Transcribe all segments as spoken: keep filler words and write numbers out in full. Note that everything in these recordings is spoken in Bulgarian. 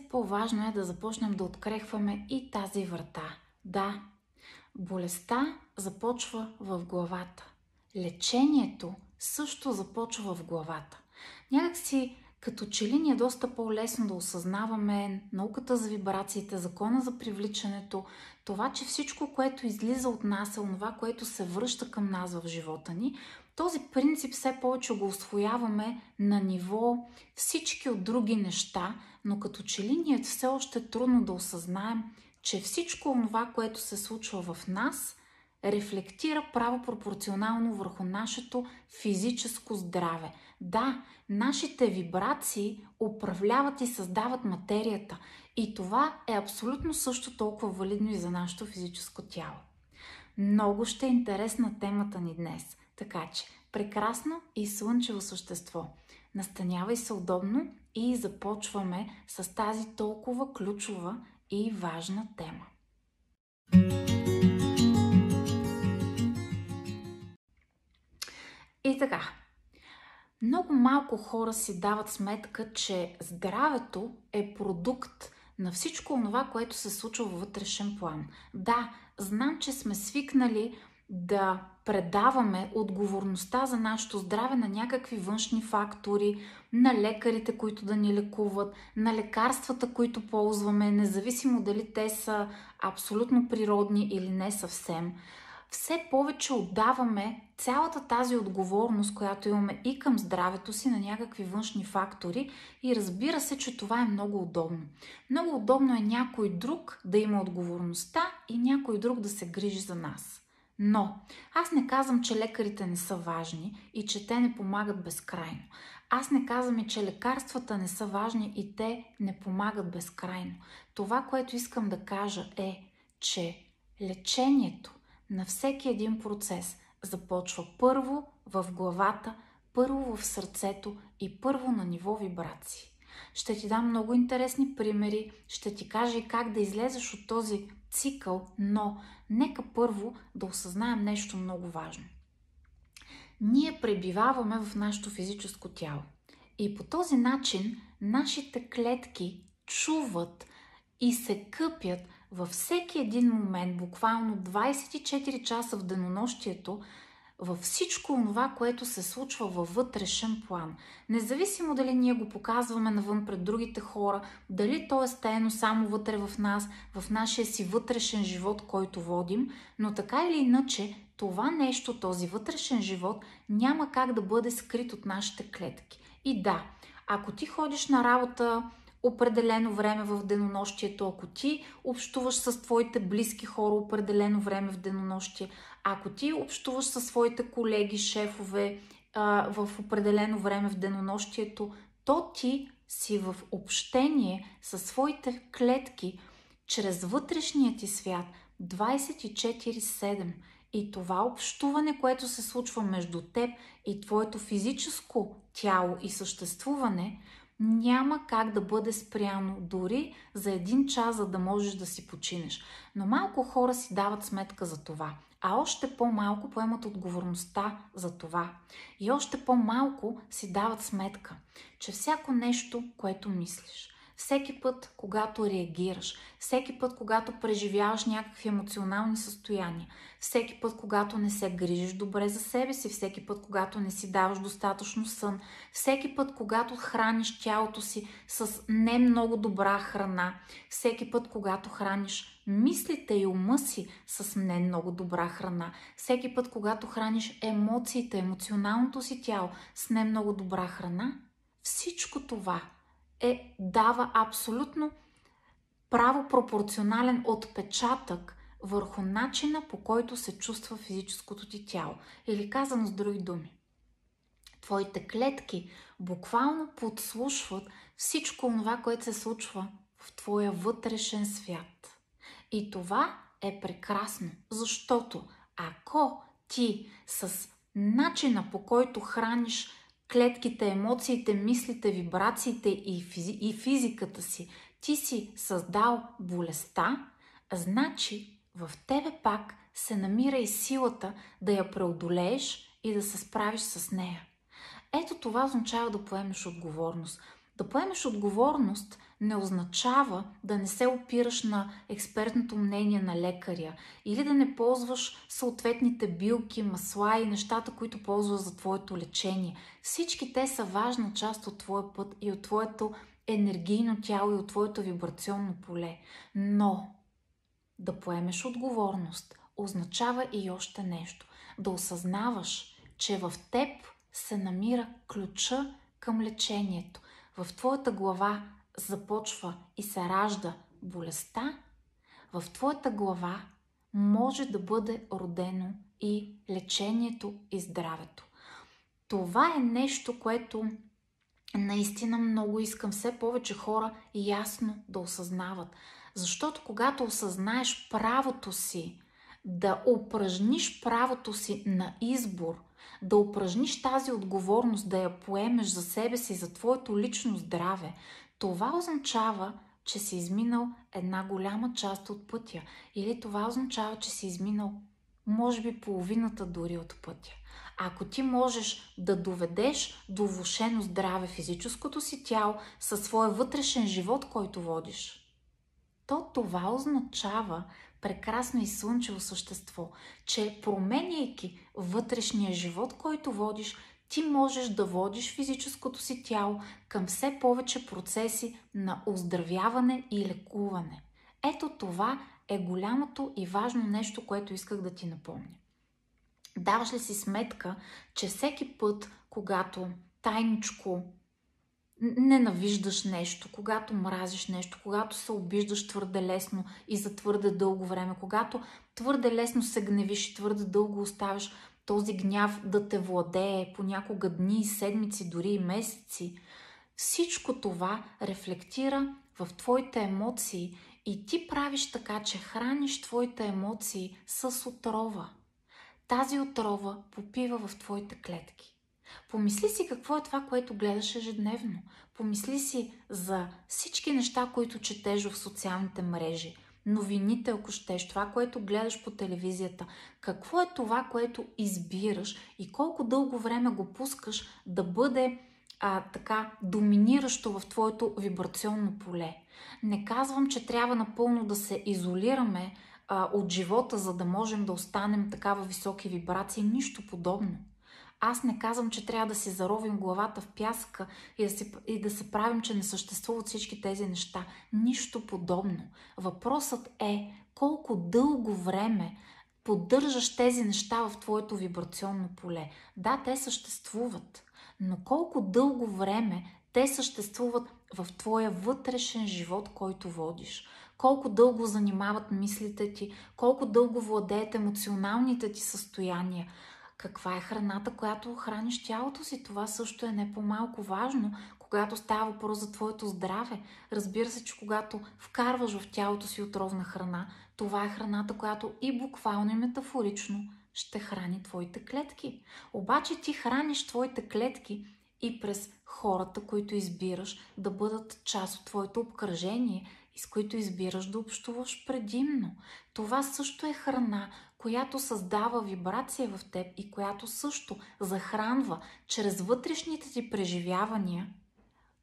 все по-важно е да започнем да открехваме и тази врата. Да, болестта започва в главата. Лечението също започва в главата. Някак си, като че ли ни е доста по-лесно да осъзнаваме науката за вибрациите, закона за привличането, това, че всичко, което излиза от нас е онова, което се връща към нас в живота ни, този принцип все повече го усвояваме на ниво всички от други неща, но като че ли ни е все още трудно да осъзнаем, че всичко онова, което се случва в нас, рефлектира право пропорционално върху нашето физическо здраве. Да, нашите вибрации управляват и създават материята и това е абсолютно също толкова валидно и за нашето физическо тяло. Много ще е интересна темата ни днес, така че прекрасно и слънчево същество. Настанявай се удобно и започваме с тази толкова ключова и важна тема. И така, много малко хора си дават сметка, че здравето е продукт на всичко онова, което се случва във вътрешен план. Да, знам, че сме свикнали да предаваме отговорността за нашето здраве на някакви външни фактори, на лекарите, които да ни лекуват, на лекарствата, които ползваме, независимо дали те са абсолютно природни или не съвсем. Все повече отдаваме цялата тази отговорност, която имаме и към здравето си, на някакви външни фактори и разбира се, че това е много удобно. Много удобно е някой друг да има отговорността и някой друг да се грижи за нас. Но аз не казвам, че лекарите не са важни и че те не помагат безкрайно. Аз не казвам и, че лекарствата не са важни и те не помагат безкрайно. Това, което искам да кажа е, че лечението на всеки един процес започва първо в главата, първо в сърцето и първо на ниво вибрации. Ще ти дам много интересни примери, ще ти кажа и как да излезеш от този цикъл, но нека първо да осъзнаем нещо много важно. Ние пребиваваме в нашето физическо тяло и по този начин нашите клетки чуват и се къпят във всеки един момент, буквално двайсет и четири часа в денонощието, във всичко онова, което се случва във вътрешен план. Независимо дали ние го показваме навън пред другите хора, дали то е стаено само вътре в нас, в нашия си вътрешен живот, който водим, но така или иначе това нещо, този вътрешен живот няма как да бъде скрит от нашите клетки. И да, ако ти ходиш на работа определено време в денонощието, ако ти общуваш с твоите близки хора определено време в денонощие, ако ти общуваш със своите колеги, шефове а, в определено време в денонощието, то ти си в общение със своите клетки чрез вътрешния ти свят двайсет и четири седем. И това общуване, което се случва между теб и твоето физическо тяло и съществуване, няма как да бъде спряно дори за един час, за да можеш да си починеш. Но малко хора си дават сметка за това, а още по-малко поемат отговорността за това. И още по-малко си дават сметка, че всяко нещо, което мислиш, всеки път, когато реагираш, всеки път, когато преживяваш някакви емоционални състояния, всеки път, когато не се грижиш добре за себе си, всеки път, когато не си даваш достатъчно сън, всеки път, когато храниш тялото си с не много добра храна, всеки път, когато храниш мислите и ума си с не много добра храна, всеки път, когато храниш емоциите, емоционалното си тяло с не много добра храна, всичко това Е, дава абсолютно право пропорционален отпечатък върху начина, по който се чувства физическото ти тяло. Или казано с други думи, твоите клетки буквално подслушват всичко това, което се случва в твоя вътрешен свят. И това е прекрасно, защото ако ти с начина, по който храниш клетките, емоциите, мислите, вибрациите и, физи- и физиката си, ти си създал болестта, значи в тебе пак се намира и силата да я преодолееш и да се справиш с нея. Ето това означава да поемеш отговорност. Да поемеш отговорност не означава да не се опираш на експертното мнение на лекаря или да не ползваш съответните билки, масла и нещата, които ползваш за твоето лечение. Всички те са важна част от твоя път и от твоето енергийно тяло и от твоето вибрационно поле. Но да поемеш отговорност означава и още нещо. Да осъзнаваш, че в теб се намира ключа към лечението. В твоята глава започва и се ражда болестта, в твоята глава може да бъде родено и лечението и здравето. Това е нещо, което наистина много искам все повече хора ясно да осъзнават. Защото когато осъзнаеш правото си, да упражниш правото си на избор, да упражниш тази отговорност, да я поемеш за себе си, за твоето лично здраве, това означава, че си изминал една голяма част от пътя. Или това означава, че си изминал може би половината дори от пътя. Ако ти можеш да доведеш до влошено здраве физическото си тяло със своя вътрешен живот, който водиш, то това означава, прекрасно и слънчево същество, че променяйки вътрешния живот, който водиш, ти можеш да водиш физическото си тяло към все повече процеси на оздравяване и лекуване. Ето това е голямото и важно нещо, което исках да ти напомня. Даваш ли си сметка, че всеки път, когато тайничко ненавиждаш нещо, когато мразиш нещо, когато се обиждаш твърде лесно и за твърде дълго време, когато твърде лесно се гневиш и твърде дълго оставиш този гняв да те владее понякога дни, седмици, дори и месеци, всичко това рефлектира в твоите емоции и ти правиш така, че храниш твоите емоции с отрова. Тази отрова попива в твоите клетки. Помисли си какво е това, което гледаш ежедневно. Помисли си за всички неща, които четеш в социалните мрежи. Новините, ако щеш, това, което гледаш по телевизията. Какво е това, което избираш и колко дълго време го пускаш да бъде а, така доминиращо в твоето вибрационно поле. Не казвам, че трябва напълно да се изолираме а, от живота, за да можем да останем такава високи вибрации. Нищо подобно. Аз не казвам, че трябва да си заровим главата в пясъка и да, си, и да се правим, че не съществуват всички тези неща. Нищо подобно. Въпросът е колко дълго време поддържаш тези неща в твоето вибрационно поле. Да, те съществуват, но колко дълго време те съществуват в твоя вътрешен живот, който водиш. Колко дълго занимават мислите ти, колко дълго владеят емоционалните ти състояния. Каква е храната, която храниш тялото си? Това също е не по-малко важно, когато става въпрос за твоето здраве. Разбира се, че когато вкарваш в тялото си отровна храна, това е храната, която и буквално и метафорично ще храни твоите клетки. Обаче ти храниш твоите клетки и през хората, които избираш да бъдат част от твоето обкръжение и с които избираш да общуваш предимно. Това също е храна, която създава вибрация в теб и която също захранва чрез вътрешните ти преживявания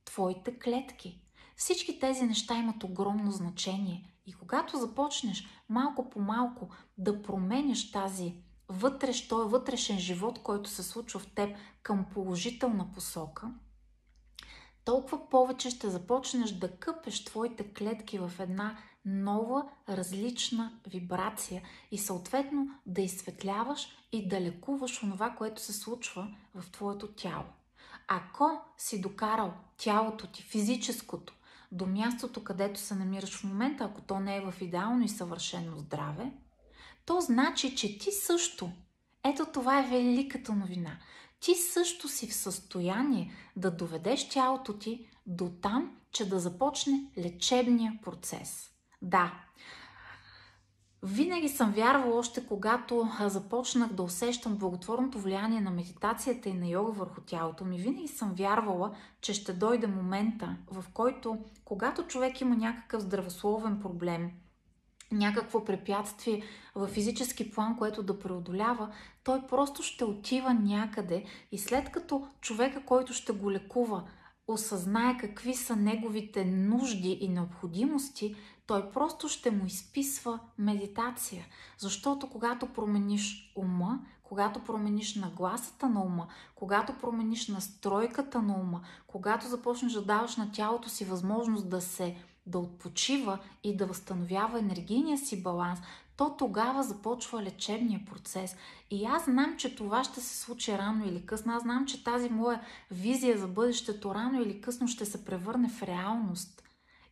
твоите клетки. Всички тези неща имат огромно значение и когато започнеш малко по малко да променяш тази вътреш, този вътрешен живот, който се случва в теб към положителна посока, толкова повече ще започнеш да къпеш твоите клетки в една нова, различна вибрация и съответно да изсветляваш и да лекуваш онова, което се случва в твоето тяло. Ако си докарал тялото ти, физическото, до мястото, където се намираш в момента, ако то не е в идеално и съвършено здраве, то значи, че ти също, ето това е великата новина, ти също си в състояние да доведеш тялото ти до там, че да започне лечебния процес. Да, винаги съм вярвала, още когато започнах да усещам благотворното влияние на медитацията и на йога върху тялото ми, винаги съм вярвала, че ще дойде момента, в който, когато човек има някакъв здравословен проблем, някакво препятствие в физически план, което да преодолява, той просто ще отива някъде и след като човека, който ще го лекува, осъзнае какви са неговите нужди и необходимости, той просто ще му изписва медитация. Защото когато промениш ума, когато промениш нагласата на ума, когато промениш настройката на ума, когато започнеш да даваш на тялото си възможност да се да отпочива и да възстановява енергийния си баланс, то тогава започва лечебния процес. И аз знам, че това ще се случи рано или късно. Аз знам, че тази моя визия за бъдещето рано или късно ще се превърне в реалност.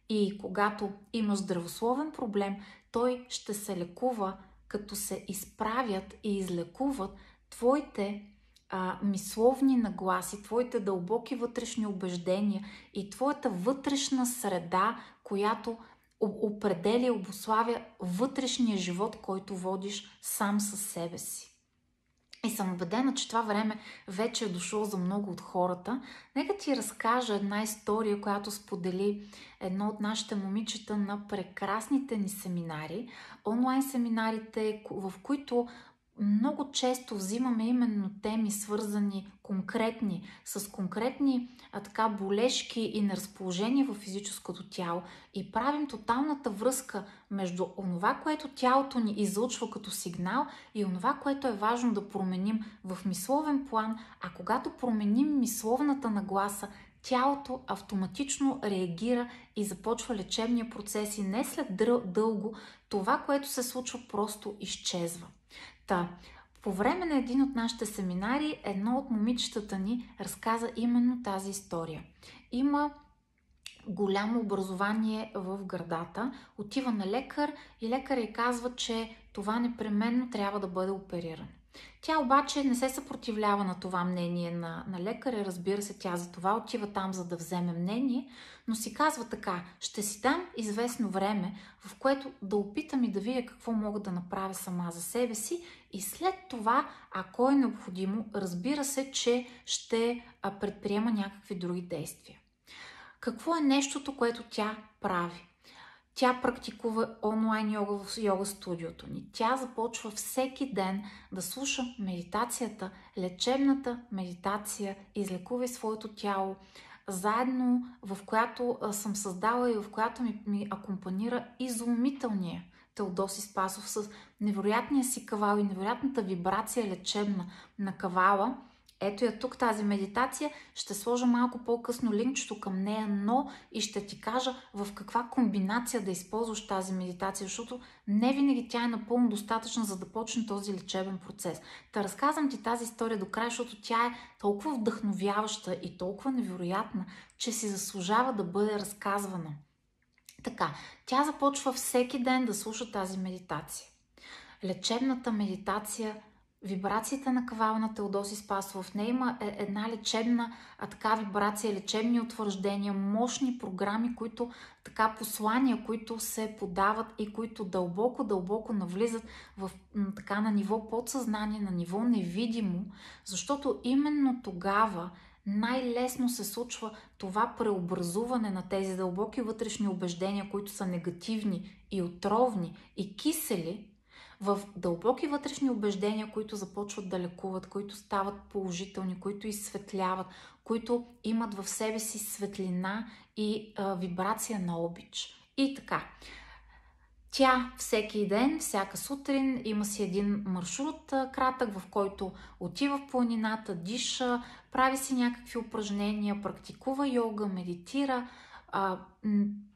И когато имаш здравословен проблем, той ще се лекува, като се изправят и излекуват твоите а, мисловни нагласи, твоите дълбоки вътрешни убеждения и твоята вътрешна среда, която определя и обуславя вътрешния живот, който водиш сам със себе си. И съм убедена, че това време вече е дошло за много от хората. Нека ти разкажа една история, която сподели едно от нашите момичета на прекрасните ни семинари, онлайн семинарите, в които много често взимаме именно теми, свързани конкретни, с конкретни а, така, болешки и неразположения в физическото тяло и правим тоталната връзка между онова, което тялото ни излъчва като сигнал и онова, което е важно да променим в мисловен план, а когато променим мисловната нагласа, тялото автоматично реагира и започва лечебния процес и не след дълго това, което се случва, просто изчезва. Та, по време на един от нашите семинари, едно от момичетата ни разказа именно тази история. Има голямо образование в гърдата, отива на лекар и лекарът ѝ казва, че това непременно трябва да бъде оперирано. Тя обаче не се съпротивлява на това мнение на, на лекаря, разбира се, тя за това отива там, за да вземе мнение, но си казва така: ще си дам известно време, в което да опитам и да видя какво мога да направя сама за себе си и след това, ако е необходимо, разбира се, че ще предприема някакви други действия. Какво е нещото, което тя прави? Тя практикува онлайн йога в йога студиото ни. Тя започва всеки ден да слуша медитацията, лечебната медитация, излекувай своето тяло, заедно в която съм създала и в която ми, ми акомпанира изумителния Теодоси Спасов с невероятния си кавал и невероятната вибрация лечебна на кавала. Ето я тук тази медитация, ще сложа малко по-късно линкчето към нея, но и ще ти кажа в каква комбинация да използваш тази медитация, защото не винаги тя е напълно достатъчна, за да почне този лечебен процес. Та разказвам ти тази история до края, защото тя е толкова вдъхновяваща и толкова невероятна, че си заслужава да бъде разказвана. Така, тя започва всеки ден да слуша тази медитация. Лечебната медитация, вибрацията на кавала на Теодоси Спасов, в нея има една лечебна а така вибрация, лечебни утвърждения, мощни програми, които така послания, които се подават и които дълбоко-дълбоко навлизат в, така, на ниво подсъзнание, на ниво невидимо, защото именно тогава най-лесно се случва това преобразуване на тези дълбоки вътрешни убеждения, които са негативни и отровни и кисели, в дълбоки вътрешни убеждения, които започват да лекуват, които стават положителни, които изсветляват, които имат в себе си светлина и а, вибрация на обич. И така, тя всеки ден, всяка сутрин има си един маршрут а, кратък, в който отива в планината, диша, прави си някакви упражнения, практикува йога, медитира, а,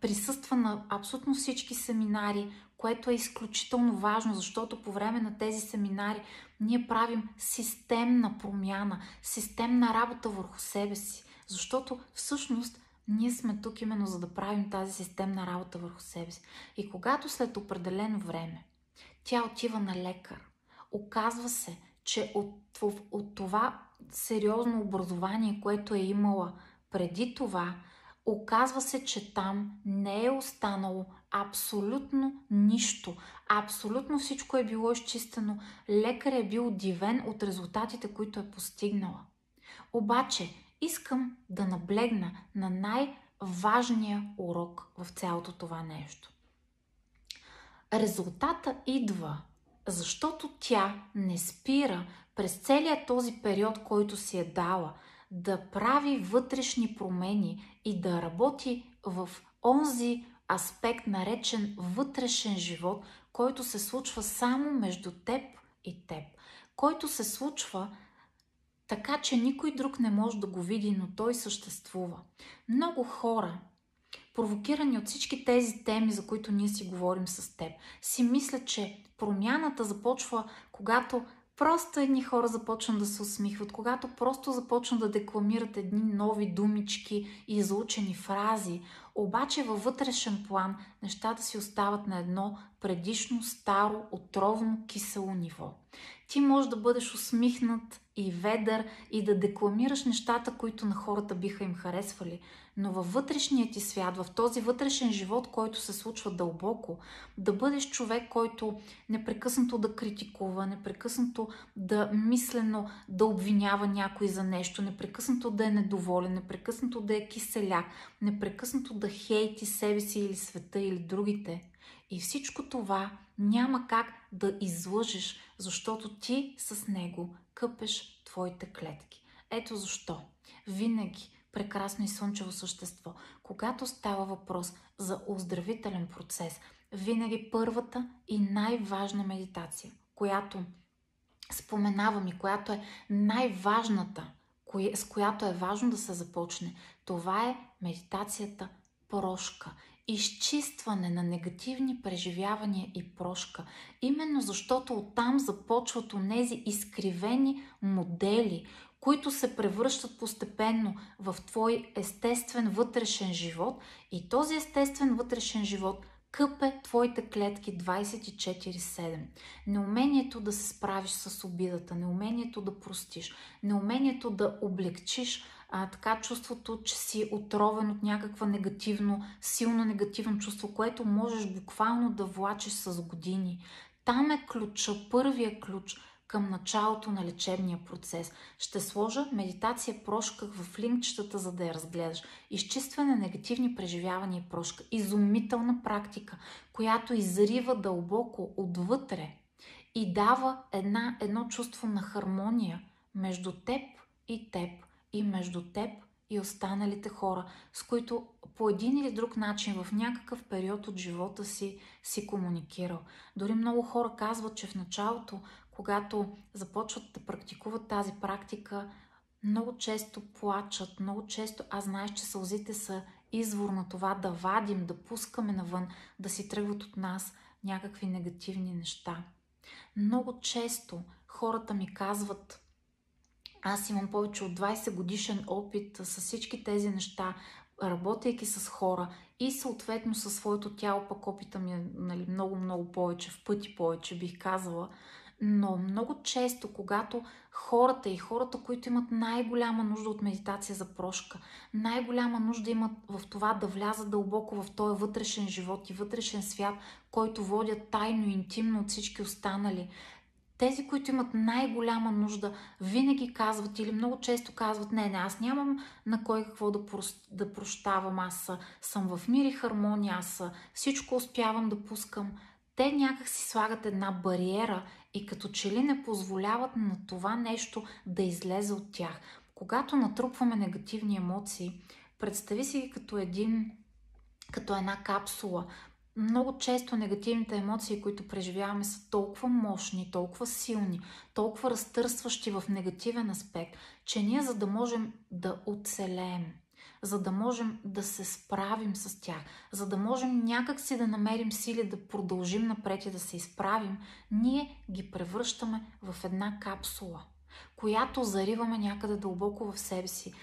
присъства на абсолютно всички семинари, което е изключително важно, защото по време на тези семинари ние правим системна промяна, системна работа върху себе си, защото всъщност ние сме тук именно за да правим тази системна работа върху себе си. И когато след определено време тя отива на лекар, оказва се, че от, от това сериозно образование, което е имала преди това, оказва се, че там не е останало абсолютно нищо. Абсолютно всичко е било изчистено. Лекарят е бил удивен от резултатите, които е постигнала. Обаче, искам да наблегна на най-важния урок в цялото това нещо. Резултата идва, защото тя не спира през целия този период, който си е дала, да прави вътрешни промени и да работи в онзи аспект, наречен вътрешен живот, който се случва само между теб и теб, който се случва така, че никой друг не може да го види, но той съществува. Много хора, провокирани от всички тези теми, за които ние си говорим с теб, си мислят, че промяната започва, когато просто едни хора започнат да се усмихват, когато просто започнат да декламират едни нови думички и заучени фрази. Обаче във вътрешен план нещата си остават на едно предишно, старо, отровно, кисело ниво. Ти можеш да бъдеш усмихнат и ведър и да декламираш нещата, които на хората биха им харесвали, но във вътрешния ти свят, в този вътрешен живот, който се случва дълбоко, да бъдеш човек, който непрекъснато да критикува, непрекъснато да мислено да обвинява някой за нещо, непрекъснато да е недоволен, непрекъснато да е киселяк, непрекъснато да хейти себе си или света или другите. И всичко това няма как да излъжеш, защото ти с него къпеш твоите клетки. Ето защо винаги, прекрасно и слънчево същество, когато става въпрос за оздравителен процес, винаги първата и най-важна медитация, която споменавам и която е най-важната, с която е важно да се започне, това е медитацията прошка. Изчистване на негативни преживявания и прошка. Именно защото оттам започват онези изкривени модели, които се превръщат постепенно в твой естествен вътрешен живот и този естествен вътрешен живот къпе твоите клетки двайсет и четири седем. Неумението да се справиш с обидата, неумението да простиш, неумението да облегчиш а, така чувството, че си отровен от някаква негативно, силно негативно чувство, което можеш буквално да влачиш с години. Там е ключа, първия ключ към началото на лечебния процес. Ще сложа медитация прошка в линкчетата, за да я разгледаш. Изчистване на негативни преживявания и прошка. Изумителна практика, която изрива дълбоко отвътре и дава една, едно чувство на хармония между теб и теб и между теб и останалите хора, с които по един или друг начин в някакъв период от живота си си комуникирал. Дори много хора казват, че в началото, когато започват да практикуват тази практика, много често плачат, много често, а знаеш, че сълзите са извор на това да вадим, да пускаме навън, да си тръгват от нас някакви негативни неща. Много често хората ми казват: аз имам повече от двайсет годишен опит с всички тези неща, работейки с хора и съответно със своето тяло, пък опита ми е нали, много-много повече, в пъти повече бих казала. Но много често, когато хората и хората, които имат най-голяма нужда от медитация за прошка, най-голяма нужда имат в това да влязат дълбоко в този вътрешен живот и вътрешен свят, който водят тайно и интимно от всички останали, тези, които имат най-голяма нужда, винаги казват или много често казват: не, не, аз нямам на кой какво да, прост, да прощавам, аз съм в мир и хармония, аз всичко успявам да пускам. Те някак си слагат една бариера и като че ли не позволяват на това нещо да излезе от тях. Когато натрупваме негативни емоции, представи си ги като, един, като една капсула. Много често негативните емоции, които преживяваме, са толкова мощни, толкова силни, толкова разтърсващи в негативен аспект, че ние, за да можем да оцелеем, за да можем да се справим с тях, за да можем някакси да намерим сили да продължим напред и да се изправим, ние ги превръщаме в една капсула, която зариваме някъде дълбоко в себе си.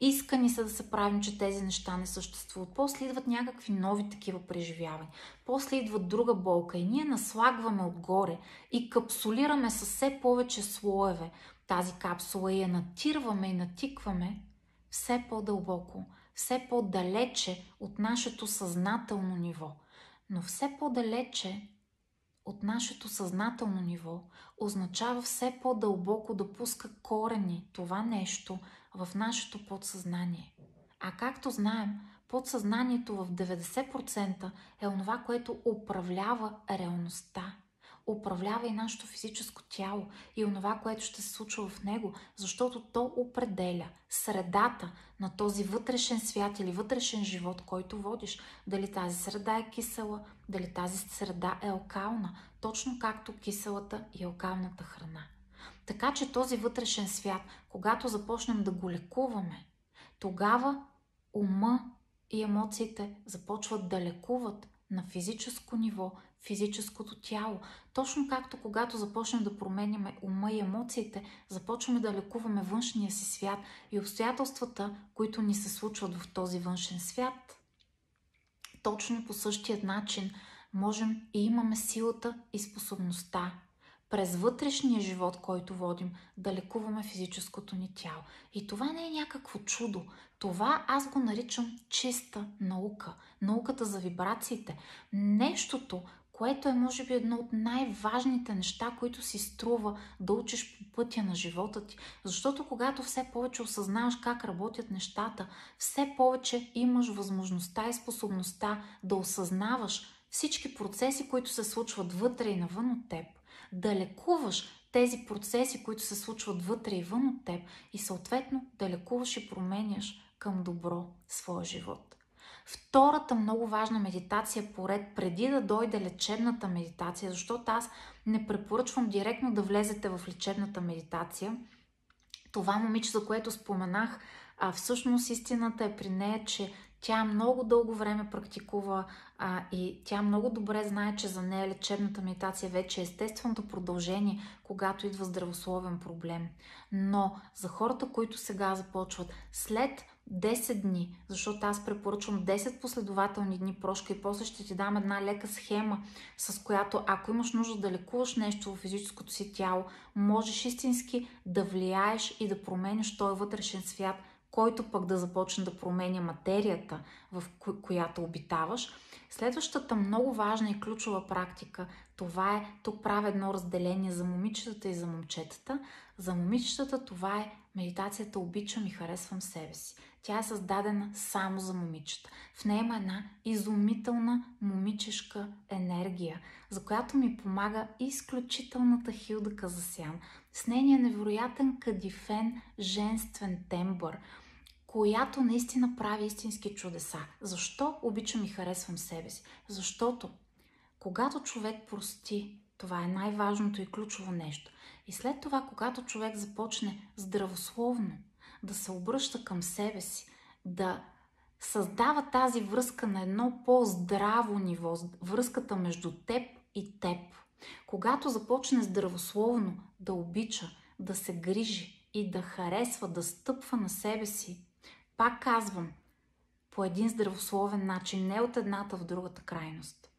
Иска ни се да се правим, че тези неща не съществуват. После идват някакви нови такива преживявания. После идва друга болка и ние наслагваме отгоре и капсулираме със все повече слоеве тази капсула и я натирваме и натикваме все по-дълбоко, все по-далече от нашето съзнателно ниво. Но все по-далече от нашето съзнателно ниво означава все по-дълбоко да пуска корени това нещо в нашето подсъзнание. А както знаем, подсъзнанието в деветдесет процента е онова, което управлява реалността. управлява и нашето физическо тяло и онова, което ще се случва в него, защото то определя средата на този вътрешен свят или вътрешен живот, който водиш. Дали тази среда е кисела, дали тази среда е алкална, точно както киселата и алкалната храна. Така че този вътрешен свят, когато започнем да го лекуваме, тогава ума и емоциите започват да лекуват на физическо ниво, физическото тяло. Точно както когато започнем да променяме ума и емоциите, започваме да лекуваме външния си свят и обстоятелствата, които ни се случват в този външен свят. Точно по същия начин можем и имаме силата и способността през вътрешния живот, който водим, да лекуваме физическото ни тяло. И това не е някакво чудо. Това аз го наричам чиста наука. Науката за вибрациите. Нещото, което е може би едно от най-важните неща, които си струва да учиш по пътя на живота ти. Защото когато все повече осъзнаваш как работят нещата, все повече имаш възможността и способността да осъзнаваш всички процеси, които се случват вътре и навън от теб. Да лекуваш тези процеси, които се случват вътре и вън от теб и съответно да лекуваш и променяш към добро своя живот. Втората много важна медитация поред, преди да дойде лечебната медитация, защото аз не препоръчвам директно да влезете в лечебната медитация. Това момиче, за което споменах, а всъщност истината е при нея, че тя много дълго време практикува а, и тя много добре знае, че за нея лечебната медитация вече е естественото продължение, когато идва здравословен проблем. Но за хората, които сега започват след десет дни, защото аз препоръчвам десет последователни дни прошка и после ще ти дам една лека схема, с която ако имаш нужда да лекуваш нещо в физическото си тяло, можеш истински да влияеш и да промениш този вътрешен свят, който пък да започне да променя материята, в която обитаваш. Следващата много важна и ключова практика, това е, тук правя едно разделение за момичетата и за момчетата. За момичетата това е медитацията "Обичам и харесвам себе си". Тя е създадена само за момичета. В нея има една изумителна момичешка енергия, за която ми помага изключителната Хилда Казасян. С нейния невероятен кадифен женствен тембър, която наистина прави истински чудеса. Защо обичам и харесвам себе си? Защото когато човек прости, това е най-важното и ключово нещо. И след това, когато човек започне здравословно да се обръща към себе си, да създава тази връзка на едно по-здраво ниво, връзката между теб и теб. Когато започне здравословно да обича, да се грижи и да харесва, да стъпва на себе си, пак казвам, по един здравословен начин, не от едната в другата крайност,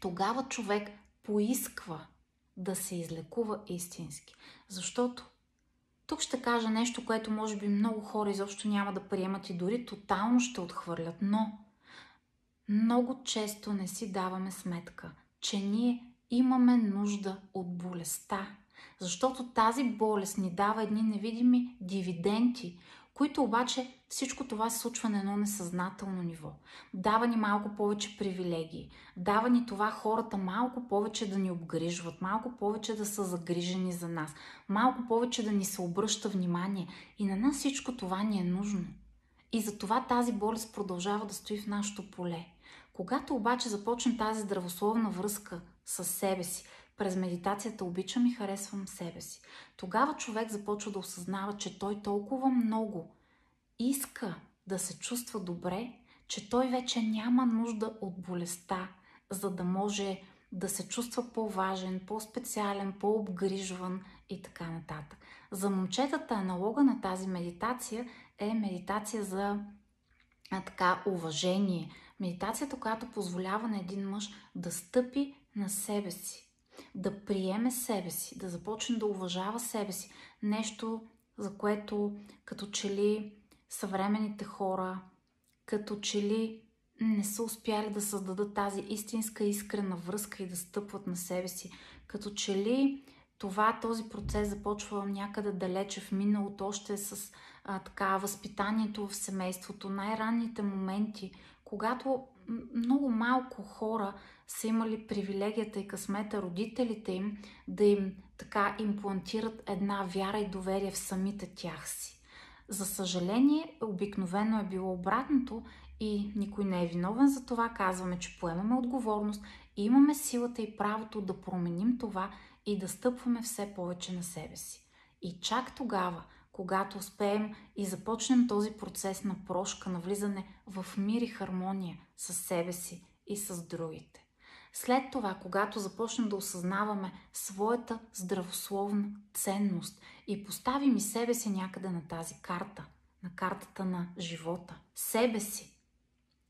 тогава човек поисква да се излекува истински. Защото тук ще кажа нещо, което може би много хора изобщо няма да приемат и дори тотално ще отхвърлят, но много често не си даваме сметка, че ние имаме нужда от болестта, защото тази болест ни дава едни невидими дивиденти, които обаче всичко това се случва на едно несъзнателно ниво. Дава ни малко повече привилегии, дава ни това хората малко повече да ни обгрижват, малко повече да са загрижени за нас, малко повече да ни се обръща внимание и на нас всичко това ни е нужно. И затова тази болест продължава да стои в нашето поле. Когато обаче започне тази здравословна връзка със себе си, през медитацията "Обичам и харесвам себе си", тогава човек започва да осъзнава, че той толкова много иска да се чувства добре, че той вече няма нужда от болестта, за да може да се чувства по-важен, по-специален, по-обгрижван и така нататък. За момчетата аналога на тази медитация е медитация за а, така, уважение. Медитацията, която позволява на един мъж да стъпи на себе си, да приеме себе си, да започне да уважава себе си. Нещо, за което като че ли съвременните хора, като че ли не са успяли да създадат тази истинска искрена връзка и да стъпват на себе си. Като че ли това, този процес започва някъде далече в миналото, още с а, така, възпитанието в семейството, най-ранните моменти, когато много малко хора са имали привилегията и късмета родителите им да им така имплантират една вяра и доверие в самите тях си. За съжаление, обикновено е било обратното и никой не е виновен за това. Казваме, че поемаме отговорност и имаме силата и правото да променим това и да стъпваме все повече на себе си. И чак тогава, когато успеем и започнем този процес на прошка, на влизане в мир и хармония с себе си и с другите. След това, когато започнем да осъзнаваме своята здравословна ценност и поставим и себе си някъде на тази карта, на картата на живота, себе си,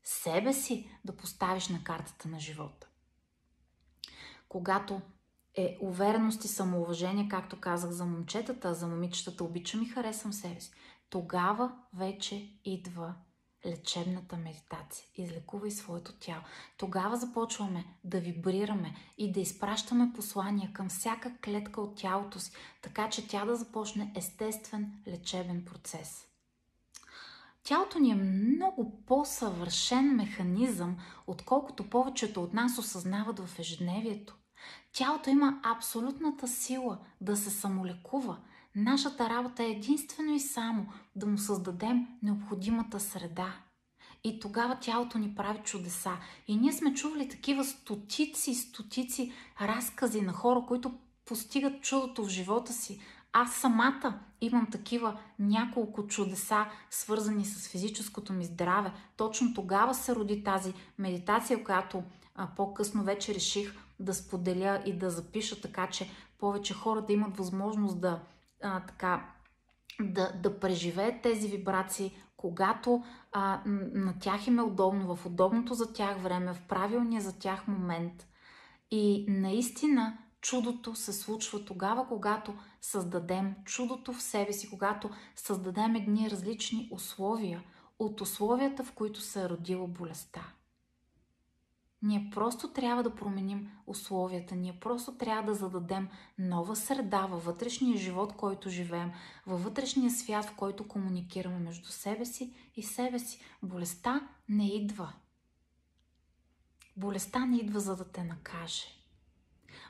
себе си да поставиш на картата на живота. Когато е увереност и самоуважение, както казах за момчетата, за момичетата обичам и харесвам себе си, тогава вече идва лечебната медитация. Излекувай своето тяло. Тогава започваме да вибрираме и да изпращаме послания към всяка клетка от тялото си, така че тя да започне естествен лечебен процес. Тялото ни е много по-съвършен механизъм, отколкото повечето от нас осъзнават в ежедневието. Тялото има абсолютната сила да се самолекува. Нашата работа е единствено и само да му създадем необходимата среда. И тогава тялото ни прави чудеса. И ние сме чували такива стотици и стотици разкази на хора, които постигат чудото в живота си. Аз самата имам такива няколко чудеса, свързани с физическото ми здраве. Точно тогава се роди тази медитация, която а, по-късно вече реших да споделя и да запиша, така че повече хора да имат възможност да, а, така, да, да преживеят тези вибрации, когато а, на тях им е удобно, в удобното за тях време, в правилния за тях момент. И наистина чудото се случва тогава, когато създадем чудото в себе си, когато създадем едни различни условия от условията, в които се е родила болестта. Ние просто трябва да променим условията, ние просто трябва да зададем нова среда във вътрешния живот, който живеем, във вътрешния свят, в който комуникираме между себе си и себе си. Болестта не идва. Болестта не идва, за да те накаже.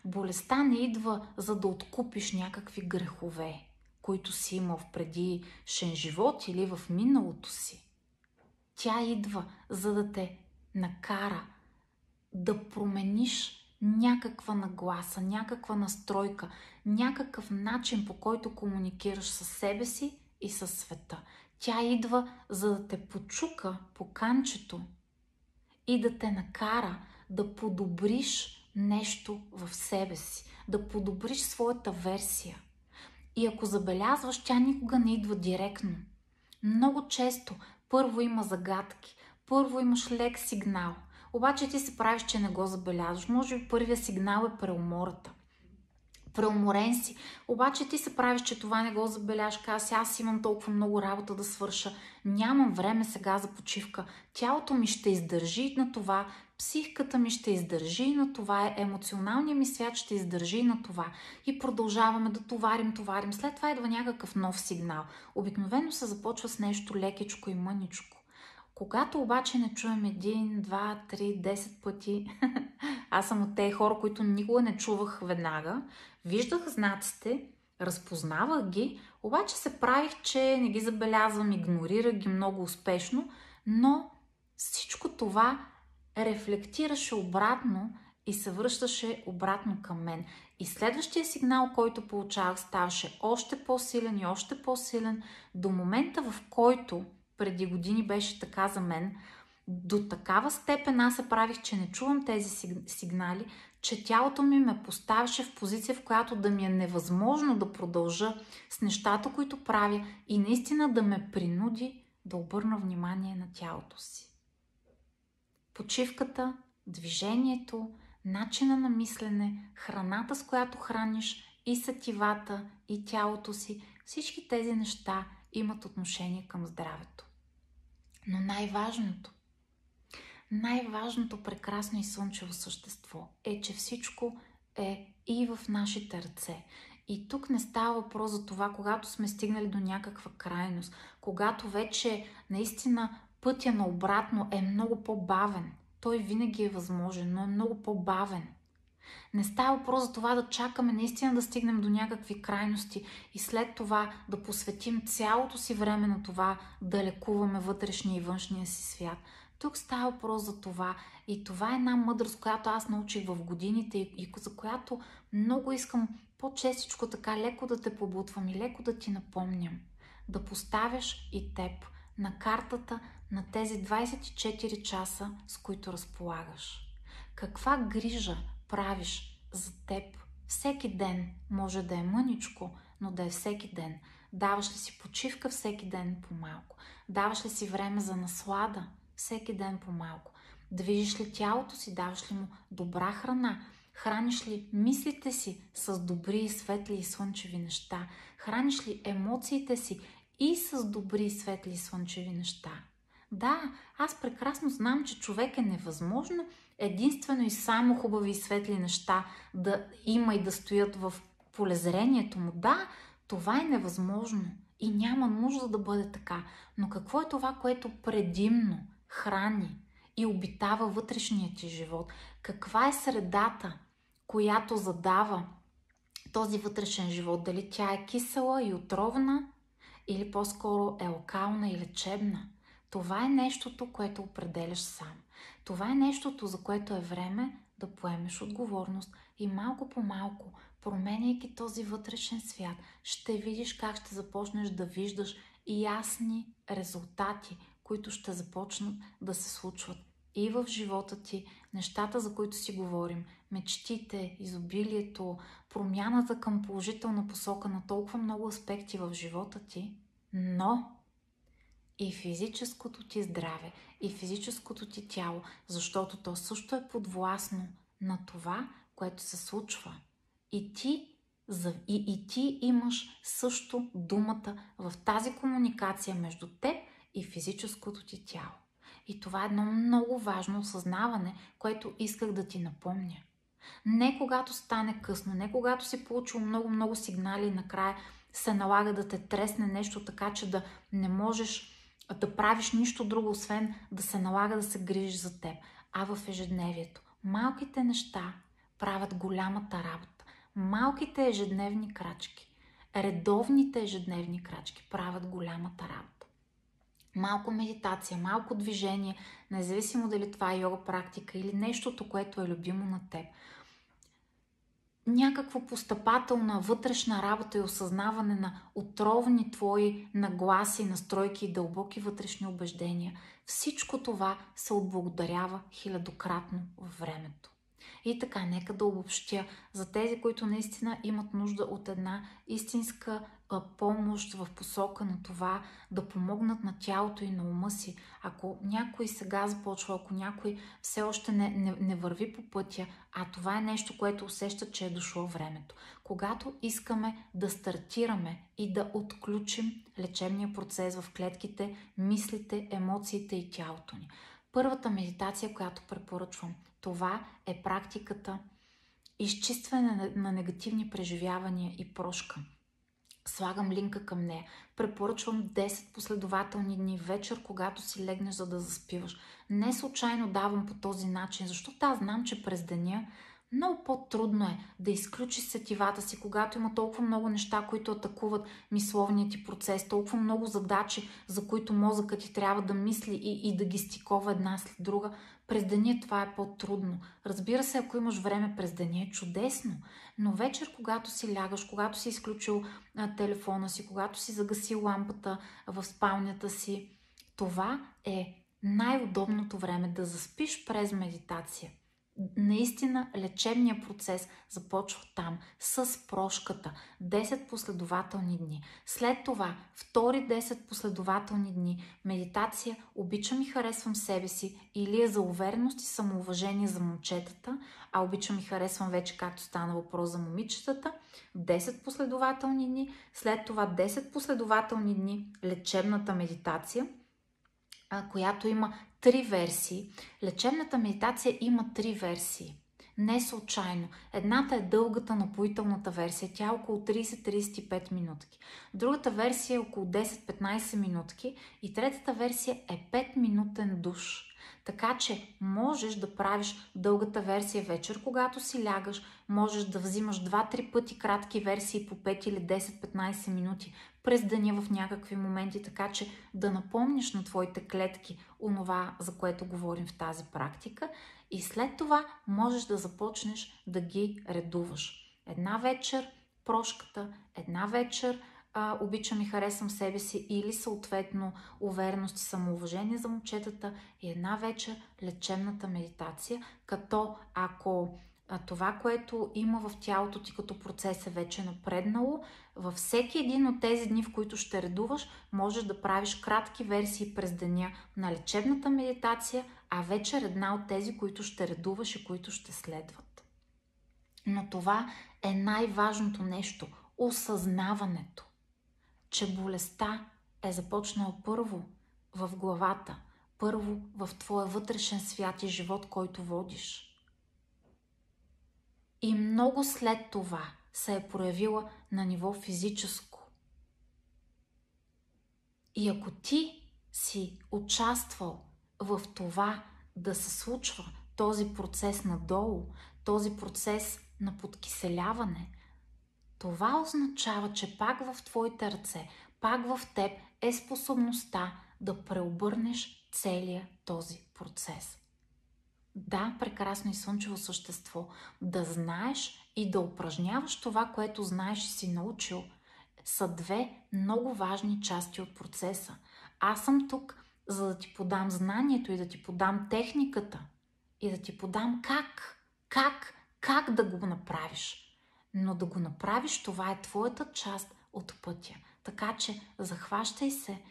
Болестта не идва, за да откупиш някакви грехове, които си имал в предишен живот или в миналото си. Тя идва, за да те накара да промениш някаква нагласа, някаква настройка, някакъв начин, по който комуникираш със себе си и със света. Тя идва, за да те почука по канчето и да те накара да подобриш нещо в себе си, да подобриш своята версия. И ако забелязваш, тя никога не идва директно. Много често първо има загадки, първо имаш лек сигнал, обаче ти се правиш, че не го забелязваш. Може би първият сигнал е преумората. Преуморен си, обаче ти се правиш, че това не го забелязваш. Казваш, аз имам толкова много работа да свърша, нямам време сега за почивка. Тялото ми ще издържи на това, психиката ми ще издържи на това, емоционалният ми свят ще издържи на това. И продължаваме да товарим, товарим. След това идва някакъв нов сигнал. Обикновено се започва с нещо лекичко и мъничко. Когато обаче не чуем един, два, три, десет пъти, аз съм от тези хора, които никога не чувах веднага, виждах знаците, разпознавах ги, обаче се правих, че не ги забелязвам, игнорирах ги много успешно, но всичко това рефлектираше обратно и се връщаше обратно към мен. И следващия сигнал, който получавах, ставаше още по-силен и още по-силен, до момента, в който преди години беше така за мен, до такава степен аз се правих, че не чувам тези сигнали, че тялото ми ме поставяше в позиция, в която да ми е невъзможно да продължа с нещата, които правя, и наистина да ме принуди да обърна внимание на тялото си. Почивката, движението, начина на мислене, храната, с която храниш и сетивата, и тялото си, всички тези неща имат отношение към здравето. Но най-важното, най-важното прекрасно и слънчево същество е, че всичко е и в нашите ръце. И тук не става въпрос за това, когато сме стигнали до някаква крайност, когато вече наистина пътя на обратно е много по-бавен, той винаги е възможен, но е много по-бавен. Не става въпрос за това да чакаме наистина да стигнем до някакви крайности и след това да посветим цялото си време на това да лекуваме вътрешния и външния си свят. Тук става въпрос за това и това е една мъдрост, която аз научих в годините и за която много искам по-честичко така леко да те побутвам и леко да ти напомням. Да поставяш и теб на картата на тези двайсет и четири часа, с които разполагаш. Каква грижа правиш за теб? Всеки ден може да е мъничко, но да е всеки ден. Даваш ли си почивка всеки ден по-малко? Даваш ли си време за наслада всеки ден по-малко? Движиш ли тялото си? Даваш ли му добра храна? Храниш ли мислите си с добри, светли и слънчеви неща? Храниш ли емоциите си и с добри, светли и слънчеви неща? Да, аз прекрасно знам, че човек е невъзможно единствено и само хубави и светли неща да има и да стоят в полезрението му. Да, това е невъзможно и няма нужда да бъде така. Но какво е това, което предимно храни и обитава вътрешния ти живот? Каква е средата, която задава този вътрешен живот? Дали тя е кисела и отровна или по-скоро е локална и лечебна? Това е нещото, което определяш сам. Това е нещото, за което е време да поемеш отговорност и малко по малко, променяйки този вътрешен свят, ще видиш как ще започнеш да виждаш ясни резултати, които ще започнат да се случват и в живота ти, нещата, за които си говорим, мечтите, изобилието, промяната към положителна посока на толкова много аспекти в живота ти, но и физическото ти здраве, и физическото ти тяло, защото то също е подвластно на това, което се случва. И ти, и, и ти имаш също думата в тази комуникация между теб и физическото ти тяло. И това е едно много важно осъзнаване, което исках да ти напомня. Не когато стане късно, не когато си получил много-много сигнали и накрая се налага да те тресне нещо така, че да не можеш да правиш нищо друго, освен да се налага да се грижиш за теб. А в ежедневието малките неща правят голямата работа. Малките ежедневни крачки, редовните ежедневни крачки правят голямата работа. Малко медитация, малко движение, независимо дали това е йога практика или нещото, което е любимо на теб. Някаква постъпателна вътрешна работа и осъзнаване на отровни твои нагласи, настройки и дълбоки вътрешни убеждения. Всичко това се отблагодарява хилядократно във времето. И така, нека да обобщя за тези, които наистина имат нужда от една истинска помощ в посока на това да помогнат на тялото и на ума си. Ако някой сега започва, ако някой все още не, не, не върви по пътя, а това е нещо, което усеща, че е дошло времето. Когато искаме да стартираме и да отключим лечебния процес в клетките, мислите, емоциите и тялото ни. Първата медитация, която препоръчвам, това е практиката изчистване на негативни преживявания и прошка. Слагам линка към нея. Препоръчвам десет последователни дни вечер, когато си легнеш, за да заспиваш. Не случайно давам по този начин, защото аз знам, че през деня много по-трудно е да изключиш сетивата си, когато има толкова много неща, които атакуват мисловния ти процес, толкова много задачи, за които мозъкът ти трябва да мисли и, и да ги стикова една след друга. През деня това е по-трудно. Разбира се, ако имаш време през деня е чудесно, но вечер, когато си лягаш, когато си изключил а, телефона си, когато си загасил лампата в спалнята си, това е най-удобното време да заспиш през медитация. Наистина лечебният процес започва там, с прошката, десет последователни дни. След това, втори десет последователни дни, медитация, обичам и харесвам себе си, или е за увереност и самоуважение за момчетата, а обичам и харесвам вече както стана въпрос за момичетата, десет последователни дни, след това десет последователни дни, лечебната медитация, която има три версии. Лечебната медитация има три версии. Не случайно. Едната е дългата, напоителната версия. Тя е около трийсет до трийсет и пет минутки. Другата версия е около десет до петнайсет минутки. И третата версия е пет минутен душ. Така че можеш да правиш дългата версия вечер, когато си лягаш, можеш да взимаш два-три пъти кратки версии по пет или десет-петнайсет минути през деня в някакви моменти, така че да напомниш на твоите клетки онова, за което говорим в тази практика, и след това можеш да започнеш да ги редуваш. Една вечер прошката, една вечер обичам и харесвам себе си или съответно увереност и самоуважение за момчетата, и една вечер лечебната медитация, като ако това, което има в тялото ти като процес е вече напреднало, във всеки един от тези дни, в които ще редуваш, можеш да правиш кратки версии през деня на лечебната медитация, а вечер една от тези, които ще редуваш и които ще следват. Но това е най-важното нещо – осъзнаването, че болестта е започнала първо в главата, първо в твоя вътрешен свят и живот, който водиш. И много след това се е проявила на ниво физическо. И ако ти си участвал в това да се случва този процес надолу, този процес на подкиселяване, това означава, че пак в твоите ръце, пак в теб е способността да преобърнеш целия този процес. Да, прекрасно и слънчево същество, да знаеш и да упражняваш това, което знаеш и си научил, са две много важни части от процеса. Аз съм тук, за да ти подам знанието и да ти подам техниката и да ти подам как, как, как да го направиш. Но да го направиш, това е твоята част от пътя. Така че захващай се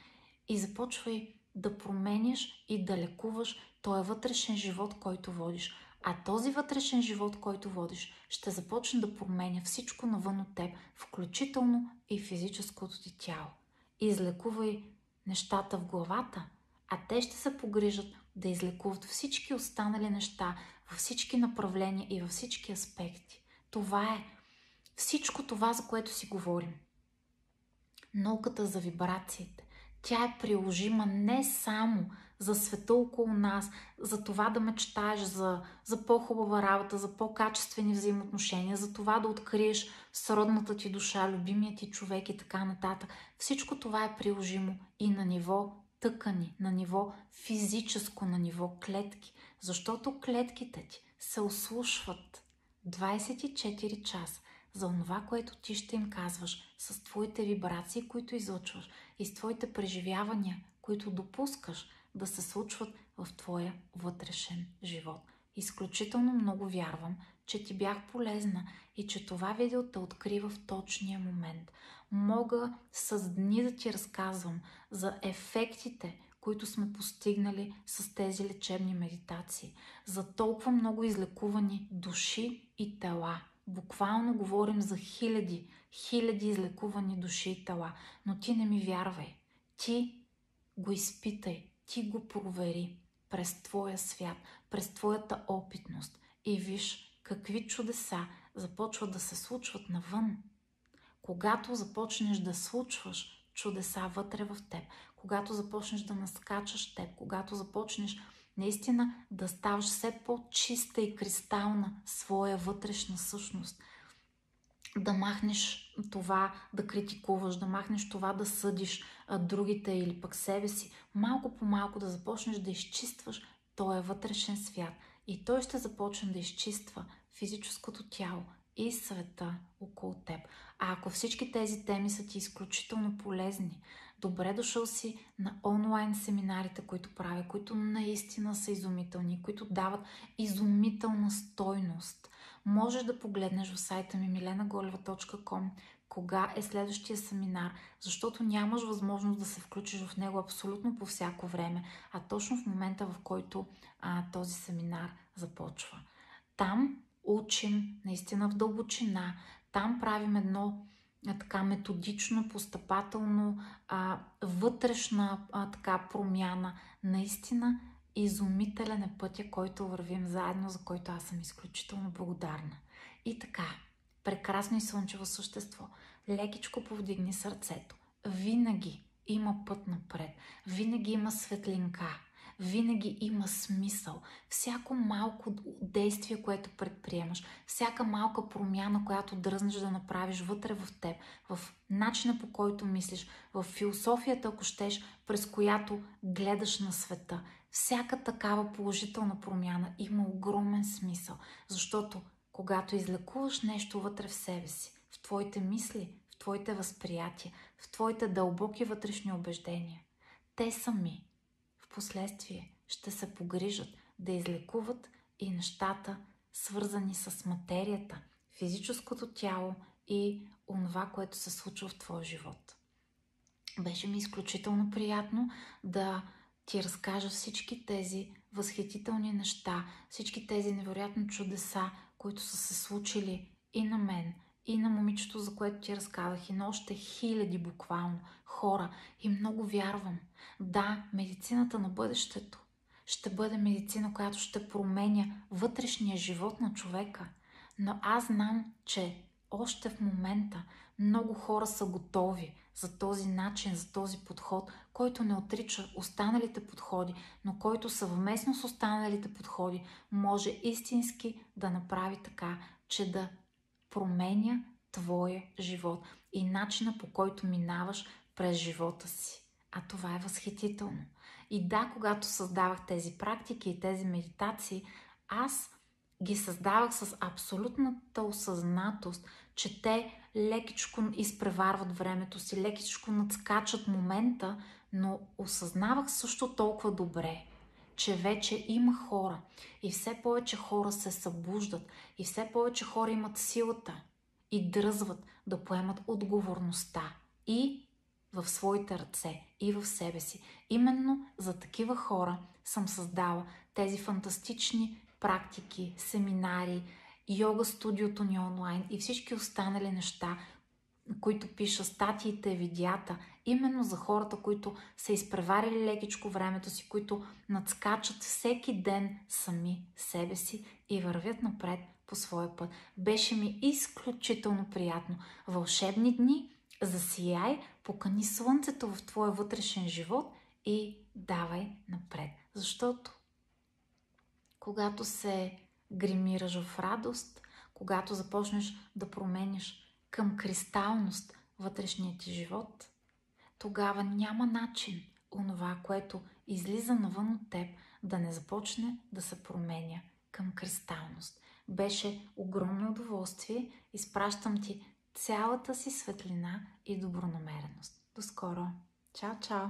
и започвай да промениш и да лекуваш този вътрешен живот, който водиш. А този вътрешен живот, който водиш, ще започне да променя всичко навън от теб, включително и физическото ти тяло. Излекувай нещата в главата, а те ще се погрижат да излекуват всички останали неща, във всички направления и във всички аспекти. Това е всичко това, за което си говорим. Науката за вибрациите. Тя е приложима не само за света около нас, за това да мечтаеш за, за по-хубава работа, за по-качествени взаимоотношения, за това да откриеш сродната ти душа, любимия ти човек и така нататък. Всичко това е приложимо и на ниво тъкани, на ниво физическо, на ниво клетки, защото клетките ти се ослушват двайсет и четири часа за това, което ти ще им казваш, с твоите вибрации, които излъчваш, и с твоите преживявания, които допускаш да се случват в твоя вътрешен живот. Изключително много вярвам, че ти бях полезна и че това видео те открива в точния момент. Мога с дни да ти разказвам за ефектите, които сме постигнали с тези лечебни медитации, за толкова много излекувани души и тела. Буквално говорим за хиляди, хиляди излекувани души и тела. Но ти не ми вярвай. Ти го изпитай, ти го провери през твоя свят, през твоята опитност и виж какви чудеса започват да се случват навън. Когато започнеш да случваш чудеса вътре в теб, когато започнеш да наскачаш теб, когато започнеш наистина да ставаш все по-чиста и кристална своя вътрешна същност. Да махнеш това да критикуваш, да махнеш това да съдиш другите или пък себе си. Малко по малко да започнеш да изчистваш този вътрешен свят. И той ще започне да изчиства физическото тяло и света около теб. А ако всички тези теми са ти изключително полезни, добре дошъл си на онлайн семинарите, които правя, които наистина са изумителни, които дават изумителна стойност. Можеш да погледнеш в сайта ми milena goleva точка com кога е следващия семинар, защото нямаш възможност да се включиш в него абсолютно по всяко време, а точно в момента, в който а, този семинар започва. Там учим наистина в дълбочина, там правим едно така методично, постъпателно, а, вътрешна а, така промяна. Наистина изумителен е пътя, който вървим заедно, за който аз съм изключително благодарна. И така, прекрасно и слънчево същество, лекичко повдигни сърцето. Винаги има път напред, винаги има светлинка, винаги има смисъл. Всяко малко действие, което предприемаш, всяка малка промяна, която дръзнеш да направиш вътре в теб, в начина по който мислиш, в философията, ако щеш, през която гледаш на света. Всяка такава положителна промяна има огромен смисъл, защото когато излекуваш нещо вътре в себе си, в твоите мисли, в твоите възприятия, в твоите дълбоки вътрешни убеждения, те сами впоследствие ще се погрижат да излекуват и нещата, свързани с материята, физическото тяло и онова, което се случва в твоя живот. Беше ми изключително приятно да ти разкажа всички тези възхитителни неща, всички тези невероятни чудеса, които са се случили и на мен, и на момичето, за което ти разказах, и на още хиляди буквално хора. И много вярвам. Да, медицината на бъдещето ще бъде медицина, която ще променя вътрешния живот на човека. Но аз знам, че още в момента много хора са готови за този начин, за този подход, който не отрича останалите подходи, но който съвместно с останалите подходи може истински да направи така, че да променя твоя живот и начина, по който минаваш през живота си. А това е възхитително. И да, когато създавах тези практики и тези медитации, аз ги създавах с абсолютната осъзнатост, че те лекичко изпреварват времето си, лекичко надскачат момента, но осъзнавах също толкова добре, че вече има хора и все повече хора се събуждат и все повече хора имат силата и дръзват да поемат отговорността и в своите ръце, и в себе си. Именно за такива хора съм създала тези фантастични практики, семинари, йога студиото ни онлайн и всички останали неща, които пиша, статиите, видеята, именно за хората, които са изпреварили лекичко времето си, които надскачат всеки ден сами себе си и вървят напред по своя път. Беше ми изключително приятно. Вълшебни дни, засияй, покани слънцето в твоя вътрешен живот и давай напред. Защото когато се гримираш в радост, когато започнеш да промениш към кристалност вътрешния ти живот, тогава няма начин онова, което излиза навън от теб, да не започне да се променя към кристалност. Беше огромно удоволствие. Изпращам ти цялата си светлина и добронамереност. До скоро! Чао, чао!